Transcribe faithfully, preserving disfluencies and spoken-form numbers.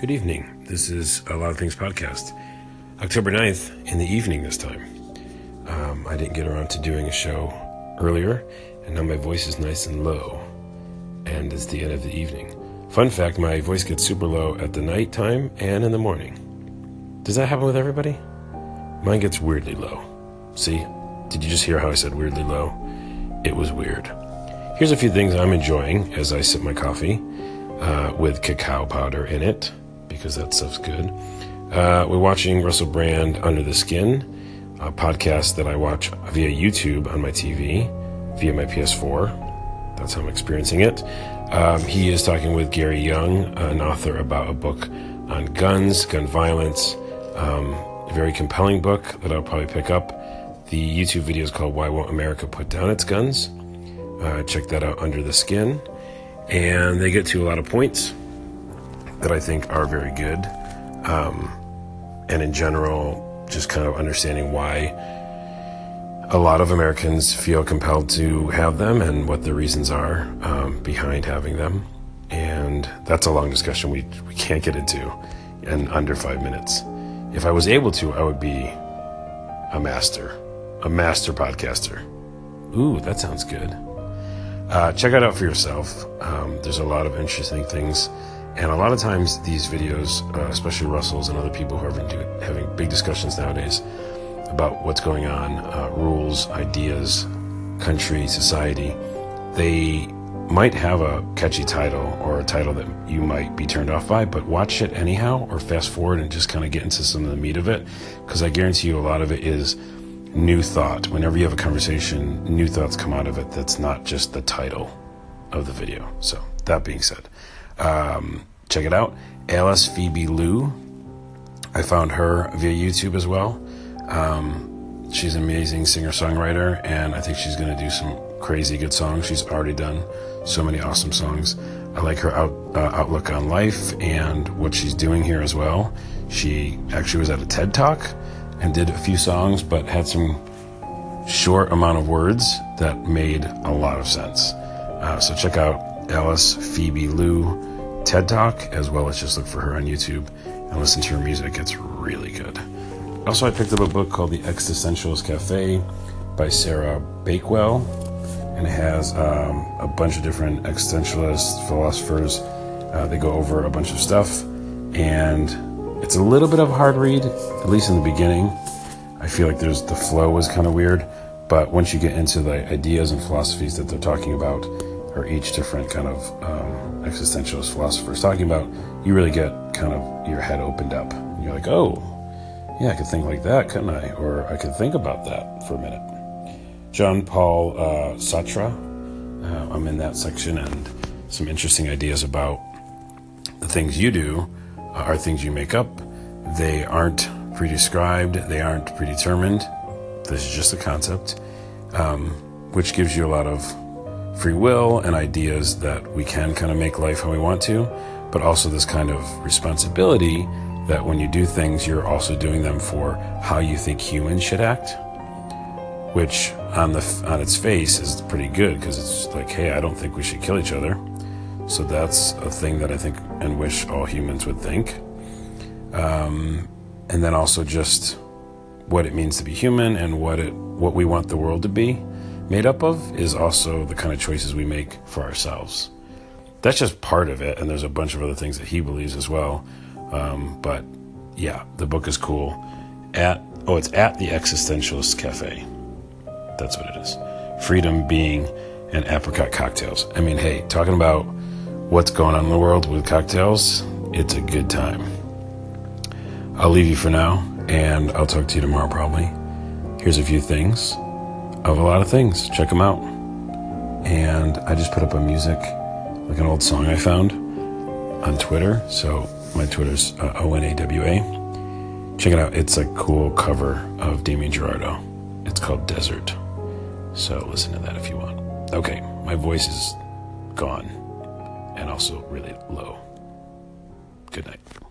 Good evening. This is A Lot of Things podcast, October ninth in the evening this time. Um, I didn't get around to doing a show earlier, and now my voice is nice and low, and it's the end of the evening. Fun fact, my voice gets super low at the night time and in the morning. Does that happen with everybody? Mine gets weirdly low. See? Did you just hear how I said weirdly low? It was weird. Here's a few things I'm enjoying as I sip my coffee uh, with cacao powder in it, because that stuff's good. Uh, we're watching Russell Brand, Under the Skin, a podcast that I watch via YouTube on my T V, via my P S four. That's how I'm experiencing it. Um, he is talking with Gary Young, an author, about a book on guns, gun violence. Um, a very compelling book that I'll probably pick up. The YouTube video is called Why Won't America Put Down Its Guns? Uh, check that out, Under the Skin. And they get to a lot of points that I think are very good. Um, and in general, just kind of understanding why a lot of Americans feel compelled to have them and what the reasons are um, behind having them. And that's a long discussion we, we can't get into in under five minutes. If I was able to, I would be a master. A master podcaster. Ooh, that sounds good. Uh, check it out for yourself. Um, there's a lot of interesting things. And a lot of times these videos, uh, especially Russell's and other people who are into it, having big discussions nowadays about what's going on, uh, rules, ideas, country, society, they might have a catchy title or a title that you might be turned off by, but watch it anyhow or fast forward and just kind of get into some of the meat of it, because I guarantee you a lot of it is new thought. Whenever you have a conversation, new thoughts come out of it. That's not just the title of the video. So that being said, um, check it out. Alice Phoebe Lou. I found her via YouTube as well. Um, she's an amazing singer-songwriter, and I think she's going to do some crazy good songs. She's already done so many awesome songs. I like her out, uh, outlook on life and what she's doing here as well. She actually was at a TED Talk and did a few songs, but had some short amount of words that made a lot of sense. Uh, so check out Alice Phoebe Lou TED Talk, as well as just look for her on YouTube and listen to her music. It's really good. Also, I picked up a book called The Existentialist Cafe by Sarah Bakewell, and it has um, a bunch of different existentialist philosophers. Uh, they go over a bunch of stuff, and it's a little bit of a hard read, at least in the beginning. I feel like there's the flow was kind of weird, but once you get into the ideas and philosophies that they're talking about, or each different kind of um, existentialist philosophers talking about, you really get kind of your head opened up. And you're like, oh, yeah, I could think like that, couldn't I? Or I could think about that for a minute. Jean-Paul uh, Sartre, uh, I'm in that section, and some interesting ideas about the things you do are things you make up. They aren't predescribed. They aren't predetermined. This is just a concept, um, which gives you a lot of free will and ideas that we can kind of make life how we want to, but also this kind of responsibility that when you do things, you're also doing them for how you think humans should act, which on the on its face is pretty good, because it's like, hey, I don't think we should kill each other. So that's a thing that I think and wish all humans would think. Um, and then also just what it means to be human and what it what we want the world to be made up of is also the kind of choices we make for ourselves. That's just part of it, and there's a bunch of other things that he believes as well. Um, but yeah, the book is cool. At oh, it's at the Existentialist Cafe. That's what it is. Freedom, Being, and Apricot Cocktails. I mean, hey, talking about what's going on in the world with cocktails, it's a good time. I'll leave you for now, and I'll talk to you tomorrow probably. Here's a few things of a lot of things. Check them out. And I just put up a music, like an old song I found on Twitter. So my Twitter's uh, O N A W A. Check it out. It's a cool cover of Damien Gerardo. It's called Desert. So listen to that if you want. Okay, my voice is gone. And also really low. Good night.